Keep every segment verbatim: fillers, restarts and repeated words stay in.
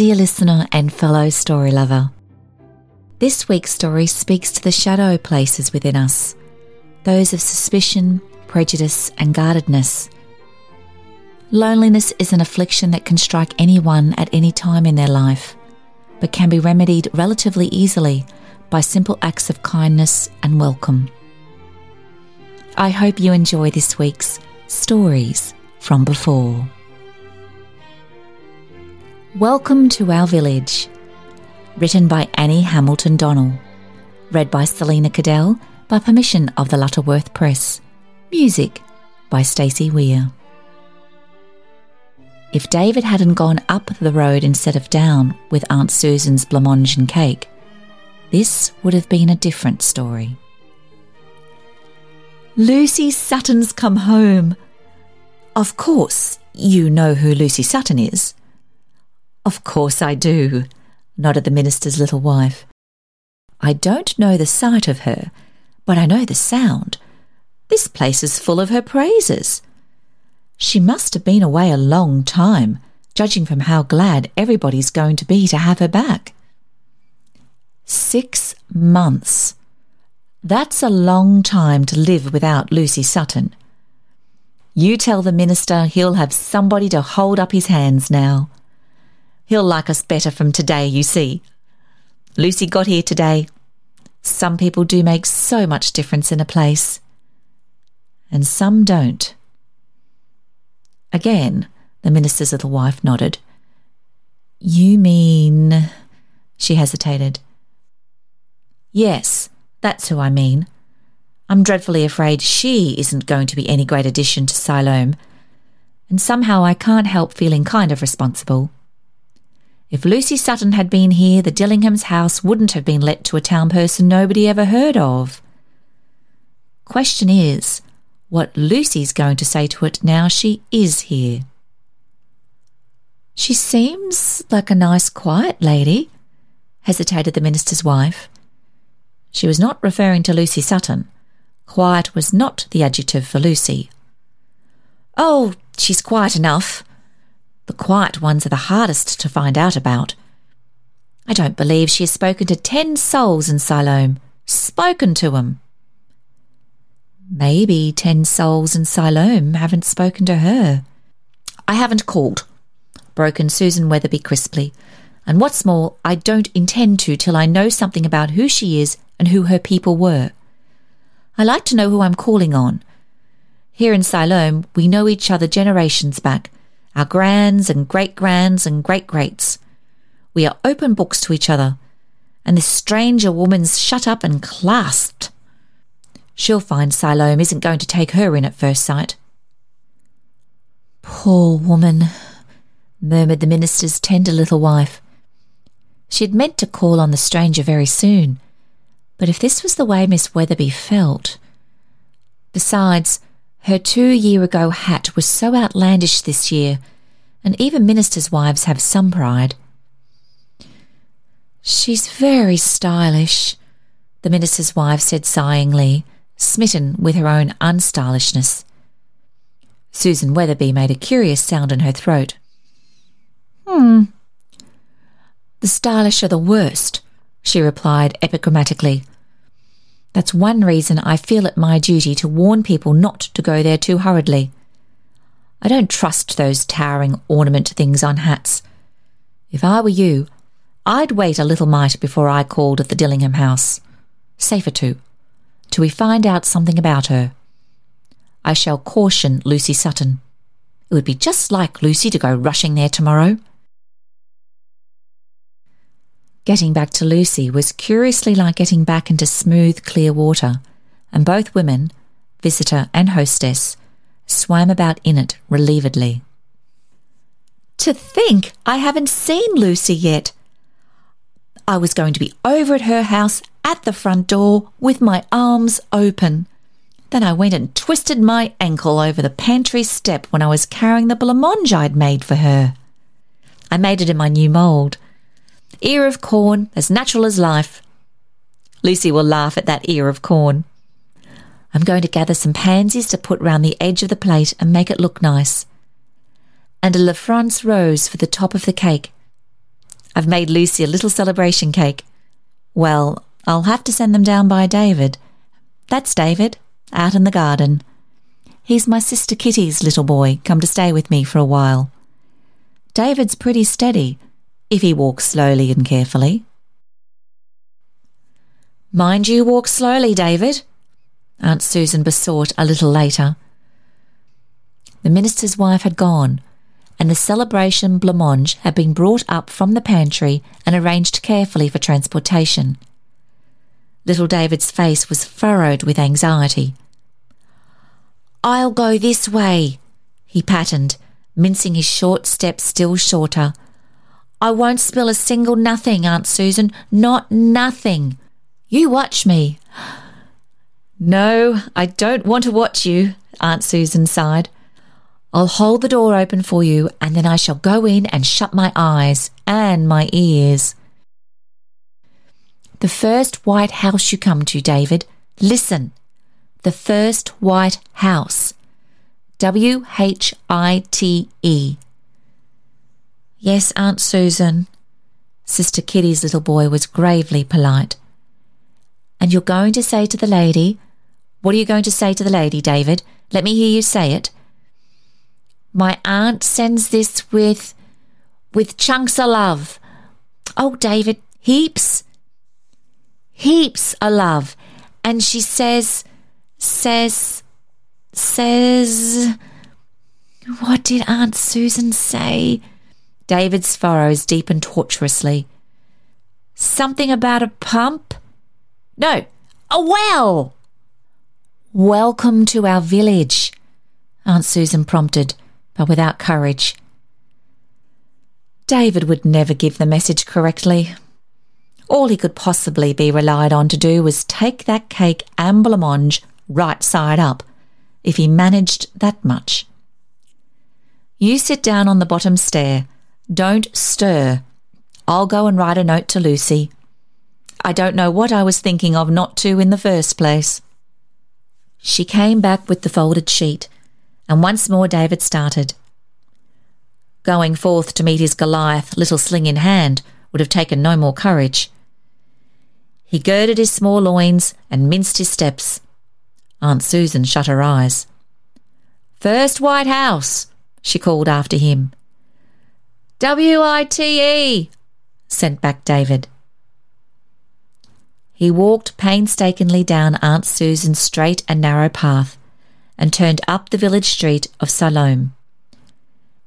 dear listener and fellow story lover. This week's story speaks to the shadow places within us, those of suspicion, prejudice and guardedness. Loneliness is an affliction that can strike anyone at any time in their life, but can be remedied relatively easily by simple acts of kindness and welcome. I hope you enjoy this week's Stories from Before. Welcome to Our Village, written by Annie Hamilton Donnell, read by Selina Cadell by permission of the Lutterworth Press, music by Stacey Weir. If David hadn't gone up the road instead of down with Aunt Susan's blancmange and cake, this would have been a different story. Lucy Sutton's come home. Of course, you know who Lucy Sutton is. Of course I do, nodded the minister's little wife. I don't know the sight of her, but I know the sound. This place is full of her praises. She must have been away a long time, judging from how glad everybody's going to be to have her back. Six months. That's a long time to live without Lucy Sutton. You tell the minister he'll have somebody to hold up his hands now. He'll like us better from today, you see. Lucy got here today. Some people do make so much difference in a place. And some don't. Again, the minister's little wife nodded. You mean... she hesitated. Yes, that's who I mean. I'm dreadfully afraid she isn't going to be any great addition to Siloam, and somehow I can't help feeling kind of responsible. If Lucy Sutton had been here, the Dillingham's house wouldn't have been let to a town person nobody ever heard of. Question is... what Lucy's going to say to it now she is here. She seems like a nice, quiet lady, hesitated the minister's wife. She was not referring to Lucy Sutton. Quiet was not the adjective for Lucy. Oh, she's quiet enough. The quiet ones are the hardest to find out about. I don't believe she has spoken to ten souls in Siloam. Spoken to 'em. Maybe ten souls in Siloam haven't spoken to her. I haven't called, broke in Susan Weatherby crisply. And what's more, I don't intend to till I know something about who she is and who her people were. I like to know who I'm calling on. Here in Siloam, we know each other generations back, our grands and great-grands and great-greats. We are open books to each other, and this stranger woman's shut up and clasped. She'll find Siloam isn't going to take her in at first sight. Poor woman, murmured the minister's tender little wife. She had meant to call on the stranger very soon, but if this was the way Miss Weatherby felt... Besides, her two-year-ago hat was so outlandish this year, and even ministers' wives have some pride. She's very stylish, the minister's wife said sighingly, smitten with her own unstylishness. Susan Weatherby made a curious sound in her throat. Hmm. The stylish are the worst, she replied epigrammatically. That's one reason I feel it my duty to warn people not to go there too hurriedly. I don't trust those towering ornament things on hats. If I were you, I'd wait a little mite before I called at the Dillingham house. Safer to. Till we find out something about her. I shall caution Lucy Sutton. It would be just like Lucy to go rushing there tomorrow. Getting back to Lucy was curiously like getting back into smooth, clear water, and both women, visitor and hostess, swam about in it relievedly. To think I haven't seen Lucy yet. I was going to be over at her house at the front door with my arms open. Then I went and twisted my ankle over the pantry step when I was carrying the blancmange I'd made for her. I made it in my new mould. Ear of corn, as natural as life. Lucy will laugh at that ear of corn. I'm going to gather some pansies to put round the edge of the plate and make it look nice. And a La France rose for the top of the cake. I've made Lucy a little celebration cake. Well, I'll have to send them down by David. That's David, out in the garden. He's my sister Kitty's little boy, come to stay with me for a while. David's pretty steady, if he walks slowly and carefully. Mind you walk slowly, David, Aunt Susan besought a little later. The minister's wife had gone, and the celebration blancmange had been brought up from the pantry and arranged carefully for transportation. Little David's face was furrowed with anxiety. "I'll go this way," he patterned, mincing his short steps still shorter. "I won't spill a single nothing, Aunt Susan, not nothing. You watch me." "No, I don't want to watch you," Aunt Susan sighed. "I'll hold the door open for you, and then I shall go in and shut my eyes and my ears." "The first white house you come to, David. Listen. The first white house. W H I T E. "Yes, Aunt Susan." Sister Kitty's little boy was gravely polite. "And you're going to say to the lady..." "What are you going to say to the lady, David? Let me hear you say it." "My aunt sends this with... with chunks of love. Oh, David, heaps. Heaps of love. And she says... says... says... What did Aunt Susan say?" David's furrows deepened tortuously. "Something about a pump? No, a well!" "Welcome to our village," Aunt Susan prompted, but without courage. David would never give the message correctly. All he could possibly be relied on to do was take that cake and blancmange right side up, if he managed that much. "You sit down on the bottom stair. Don't stir. I'll go and write a note to Lucy. I don't know what I was thinking of not to in the first place." She came back with the folded sheet, and once more David started. Going forth to meet his Goliath, little sling in hand, would have taken no more courage. He girded his small loins and minced his steps. Aunt Susan shut her eyes. "First white house," she called after him. "W I T E," sent back David. He walked painstakingly down Aunt Susan's straight and narrow path, and turned up the village street of Siloam.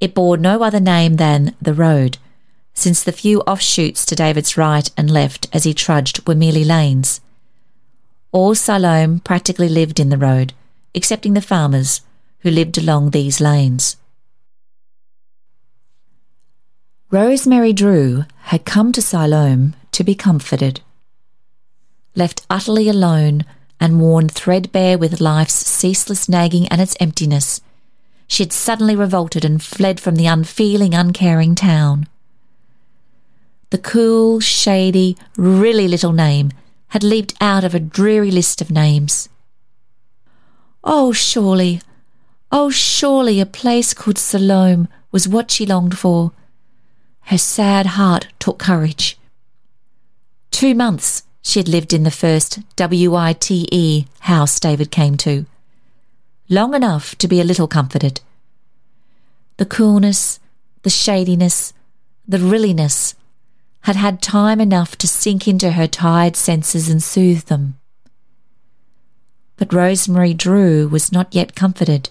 It bore no other name than the road, since the few offshoots to David's right and left as he trudged were merely lanes. All Siloam practically lived in the road, excepting the farmers, who lived along these lanes. Rosemary Drew had come to Siloam to be comforted. Left utterly alone, and worn threadbare with life's ceaseless nagging and its emptiness, she had suddenly revolted and fled from the unfeeling, uncaring town. The cool, shady, really little name had leaped out of a dreary list of names. Oh, surely, oh, surely a place called Siloam was what she longed for. Her sad heart took courage. Two months she had lived in the first W I T E house David came to, long enough to be a little comforted. The coolness, the shadiness, the rilliness had had time enough to sink into her tired senses and soothe them. But Rosemary Drew was not yet comforted.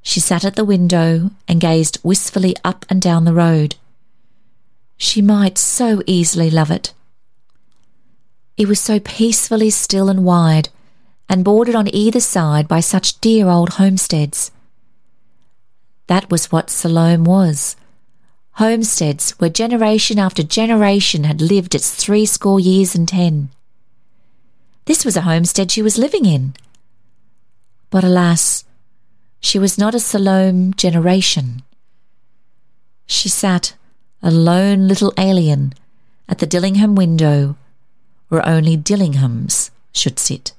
She sat at the window and gazed wistfully up and down the road. She might so easily love it. It was so peacefully still and wide, and bordered on either side by such dear old homesteads. That was what Siloam was. Homesteads where generation after generation had lived its threescore years and ten. This was a homestead she was living in. But alas, she was not a Siloam generation. She sat, a lone little alien, at the Dillingham window, where only Dillinghams should sit.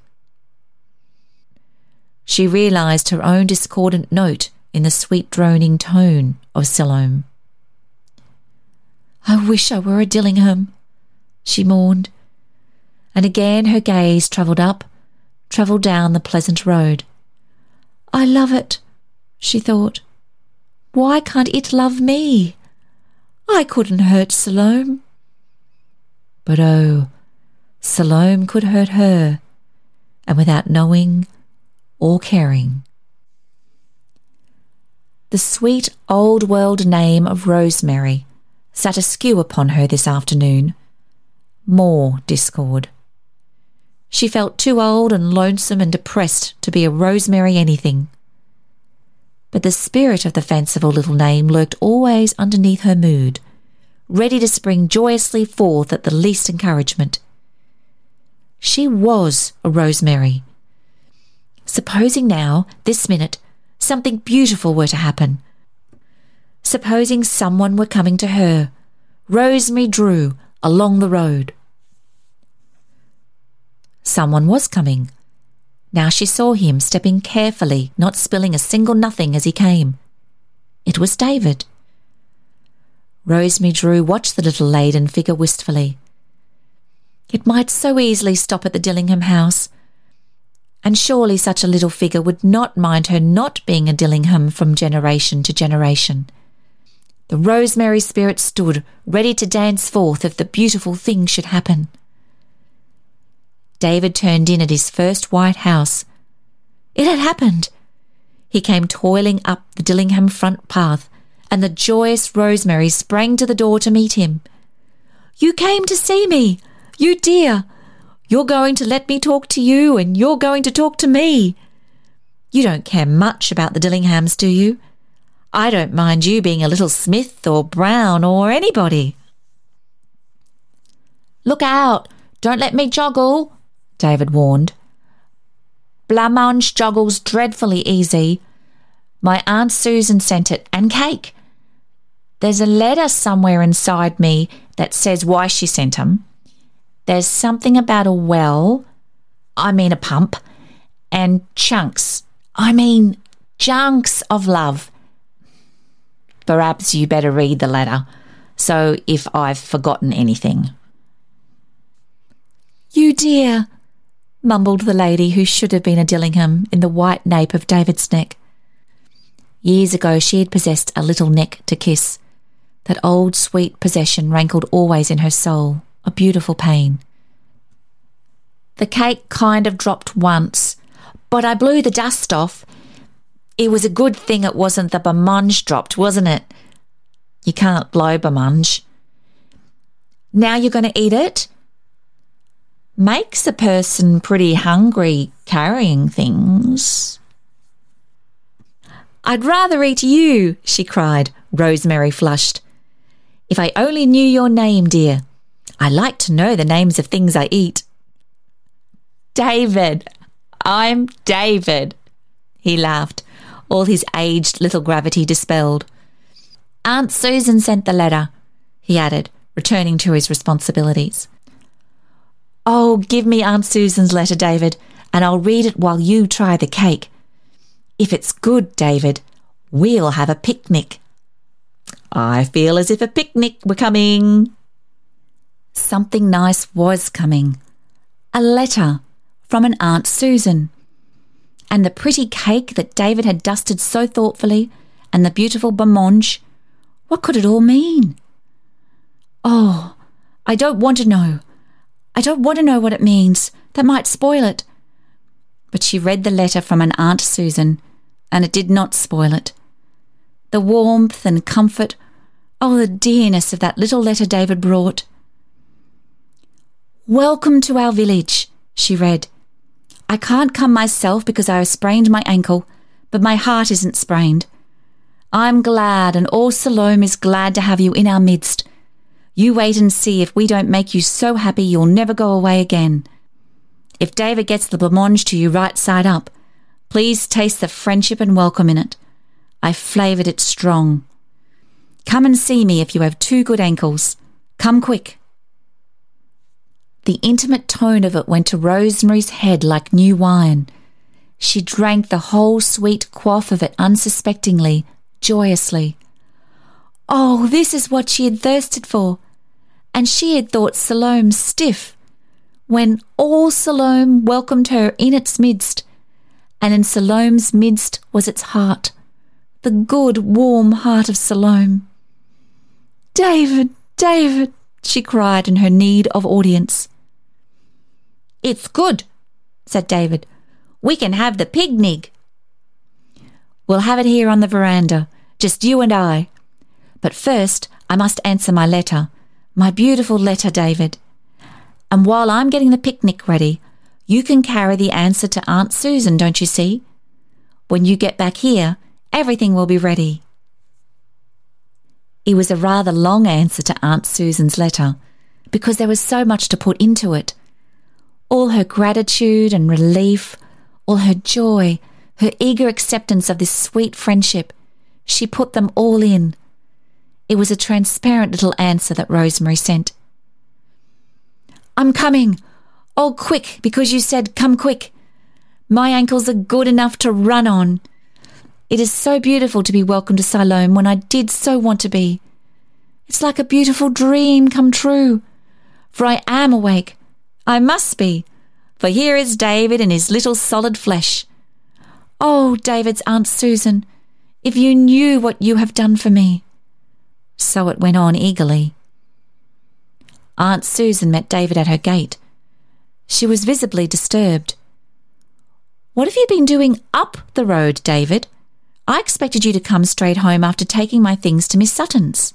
She realised her own discordant note in the sweet droning tone of Siloam. "I wish I were at Dillingham," she mourned. And again her gaze travelled up, travelled down the pleasant road. "I love it," she thought. "Why can't it love me? I couldn't hurt Salome." But oh, Salome could hurt her, and without knowing or caring. The sweet old-world name of Rosemary sat askew upon her this afternoon. More discord. She felt too old and lonesome and depressed to be a Rosemary anything. But the spirit of the fanciful little name lurked always underneath her mood, ready to spring joyously forth at the least encouragement. She was a Rosemary. Supposing now, this minute, something beautiful were to happen. Supposing someone were coming to her, Rosemary Drew, along the road. Someone was coming. Now she saw him stepping carefully, not spilling a single nothing as he came. It was David. Rosemary Drew watched the little laden figure wistfully. It might so easily stop at the Dillingham house, and surely such a little figure would not mind her not being a Dillingham from generation to generation. The Rosemary spirit stood, ready to dance forth if the beautiful thing should happen. David turned in at his first white house. It had happened. He came toiling up the Dillingham front path, and the joyous Rosemary sprang to the door to meet him. "You came to see me, you dear. You're going to let me talk to you, and you're going to talk to me. You don't care much about the Dillinghams, do you? I don't mind you being a little Smith or Brown or anybody." "Look out, don't let me joggle," David warned. "Blancmange joggles dreadfully easy. My Aunt Susan sent it, and cake. There's a letter somewhere inside me that says why she sent 'em. There's something about a well, I mean a pump, and chunks, I mean junks of love. Perhaps you better read the letter, so if I've forgotten anything." "You dear," mumbled the lady who should have been a Dillingham in the white nape of David's neck. Years ago she had possessed a little neck to kiss. That old sweet possession rankled always in her soul, a beautiful pain. "The cake kind of dropped once, but I blew the dust off. It was a good thing it wasn't the blancmange dropped, wasn't it? You can't blow blancmange. Now you're going to eat it? Makes a person pretty hungry carrying things." "I'd rather eat you," she cried, Rosemary flushed. "If I only knew your name, dear. I like to know the names of things I eat." "David, I'm David," he laughed, all his aged little gravity dispelled. "Aunt Susan sent the letter," he added, returning to his responsibilities. "Oh, give me Aunt Susan's letter, David, and I'll read it while you try the cake. If it's good, David, we'll have a picnic." "I feel as if a picnic were coming." Something nice was coming. A letter from an Aunt Susan. And the pretty cake that David had dusted so thoughtfully, and the beautiful blancmange, what could it all mean? "Oh, I don't want to know. I don't want to know what it means. That might spoil it." But she read the letter from an Aunt Susan, and it did not spoil it. The warmth and comfort, oh, the dearness of that little letter David brought. "Welcome to our village," she read. "I can't come myself because I have sprained my ankle, but my heart isn't sprained. I'm glad, and all Salome is glad to have you in our midst. You wait and see if we don't make you so happy you'll never go away again. If David gets the blancmange to you right side up, please taste the friendship and welcome in it. I flavoured it strong. Come and see me if you have two good ankles. Come quick." The intimate tone of it went to Rosemary's head like new wine. She drank the whole sweet quaff of it unsuspectingly, joyously. Oh, this is what she had thirsted for, and she had thought Siloam stiff, when all Siloam welcomed her in its midst, and in Siloam's midst was its heart, the good, warm heart of Siloam. "David, David," she cried in her need of audience. "It's good," said David. "We can have the picnic." "We'll have it here on the veranda, just you and I. But first I must answer my letter, my beautiful letter, David. And while I'm getting the picnic ready, you can carry the answer to Aunt Susan, don't you see? When you get back here, everything will be ready." It was a rather long answer to Aunt Susan's letter, because there was so much to put into it. All her gratitude and relief, all her joy, her eager acceptance of this sweet friendship, she put them all in. It was a transparent little answer that Rosemary sent. "I'm coming. Oh, quick, because you said come quick. My ankles are good enough to run on. It is so beautiful to be welcome to Siloam when I did so want to be. It's like a beautiful dream come true. For I am awake. I must be. For here is David in his little solid flesh. Oh, David's Aunt Susan, if you knew what you have done for me." So it went on eagerly. Aunt Susan met David at her gate. She was visibly disturbed. "What have you been doing up the road, David? I expected you to come straight home after taking my things to Miss Sutton's."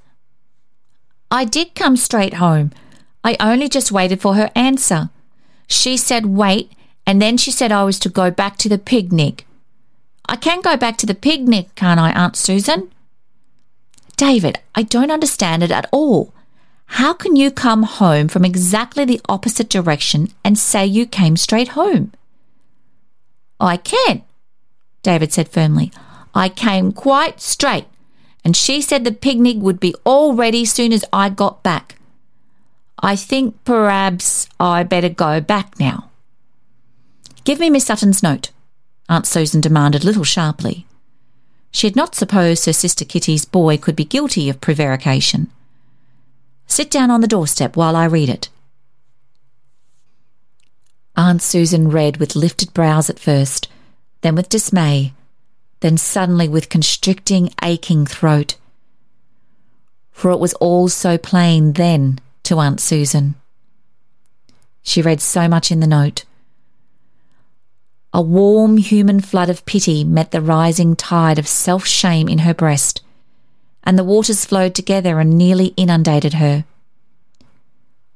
"I did come straight home. I only just waited for her answer. She said wait, and then she said I was to go back to the picnic. I can go back to the picnic, can't I, Aunt Susan?" "David, I don't understand it at all. How can you come home from exactly the opposite direction and say you came straight home?" "I can," David said firmly. "I came quite straight, and she said the picnic would be all ready soon as I got back. I think perhaps I better go back now." "Give me Miss Sutton's note," Aunt Susan demanded a little sharply. She had not supposed her sister Kitty's boy could be guilty of prevarication. "Sit down on the doorstep while I read it." Aunt Susan read with lifted brows at first, then with dismay, then suddenly with constricting, aching throat. For it was all so plain then to Aunt Susan. She read so much in the note. A warm human flood of pity met the rising tide of self-shame in her breast, and the waters flowed together and nearly inundated her.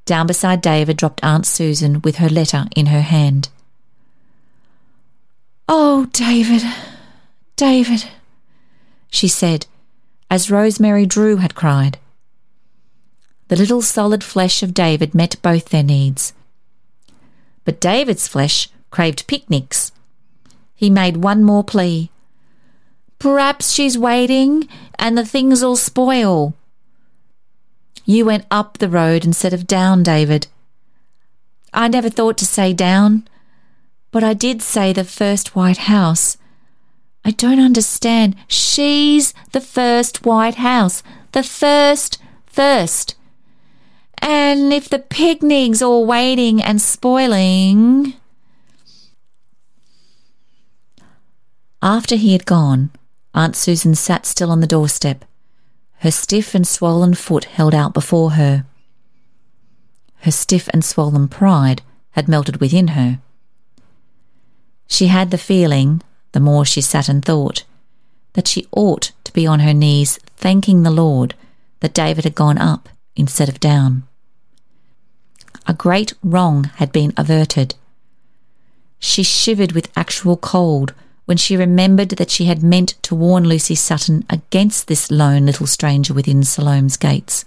Down beside David dropped Aunt Susan with her letter in her hand. "Oh, David, David," she said, as Rosemary Drew had cried. The little solid flesh of David met both their needs. But David's flesh craved picnics. He made one more plea. "Perhaps she's waiting and the things'll spoil." "You went up the road instead of down, David." "I never thought to say down, but I did say the first white house. I don't understand. She's the first white house. The first, first. And if the picnic's all waiting and spoiling..." After he had gone, Aunt Susan sat still on the doorstep, her stiff and swollen foot held out before her. Her stiff and swollen pride had melted within her. She had the feeling, the more she sat and thought, that she ought to be on her knees thanking the Lord that David had gone up instead of down. A great wrong had been averted. She shivered with actual cold when she remembered that she had meant to warn Lucy Sutton against this lone little stranger within Siloam's gates.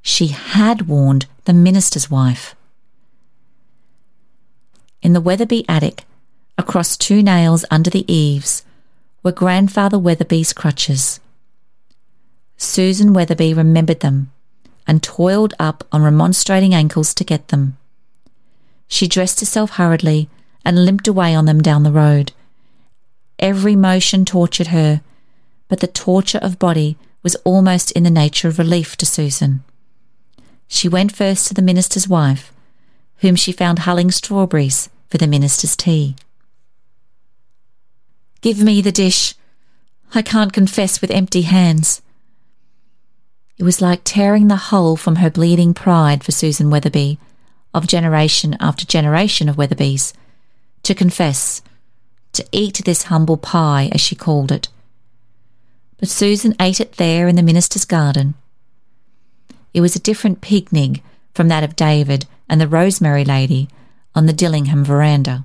She had warned the minister's wife. In the Weatherby attic, across two nails under the eaves, were Grandfather Weatherby's crutches. Susan Weatherby remembered them and toiled up on remonstrating ankles to get them. She dressed herself hurriedly and limped away on them down the road. Every motion tortured her, but the torture of body was almost in the nature of relief to Susan. She went first to the minister's wife, whom she found hulling strawberries for the minister's tea. "Give me the dish. I can't confess with empty hands." It was like tearing the whole from her bleeding pride for Susan Weatherby, of generation after generation of Weatherbys, to confess, to eat this humble pie, as she called it. But Susan ate it there in the minister's garden. It was a different picnic from that of David and the Rosemary Lady on the Dillingham veranda.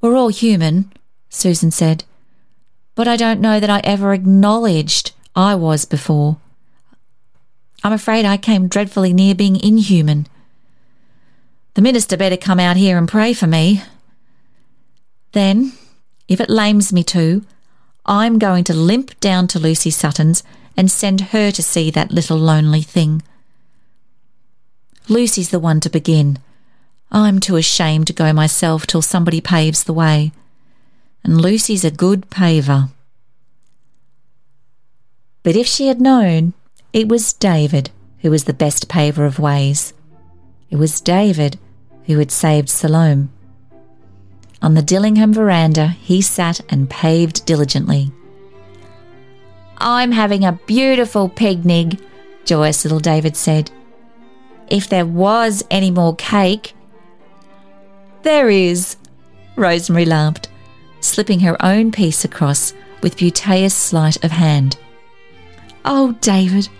"We're all human," Susan said, "but I don't know that I ever acknowledged I was before. I'm afraid I came dreadfully near being inhuman. The minister better come out here and pray for me. Then, if it lames me to, I'm going to limp down to Lucy Sutton's and send her to see that little lonely thing. Lucy's the one to begin. I'm too ashamed to go myself till somebody paves the way. And Lucy's a good paver." But if she had known, it was David who was the best paver of ways. It was David who had saved Siloam. On the Dillingham veranda he sat and paved diligently. "I'm having a beautiful picnic," joyous little David said. "If there was any more cake." "There is," Rosemary laughed, slipping her own piece across with beauteous sleight of hand. "Oh, David,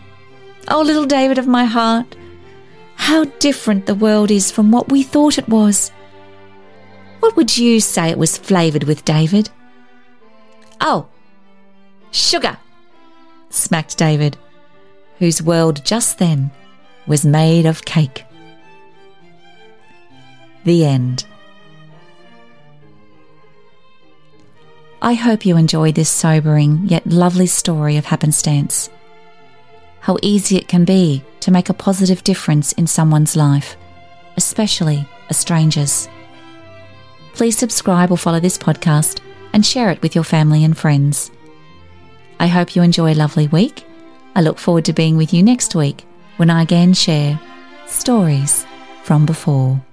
oh, little David of my heart, how different the world is from what we thought it was. What would you say it was flavoured with, David?" "Oh, sugar," smacked David, whose world just then was made of cake. The end. I hope you enjoyed this sobering yet lovely story of happenstance. How easy it can be to make a positive difference in someone's life, especially a stranger's. Please subscribe or follow this podcast and share it with your family and friends. I hope you enjoy a lovely week. I look forward to being with you next week when I again share Stories from Before.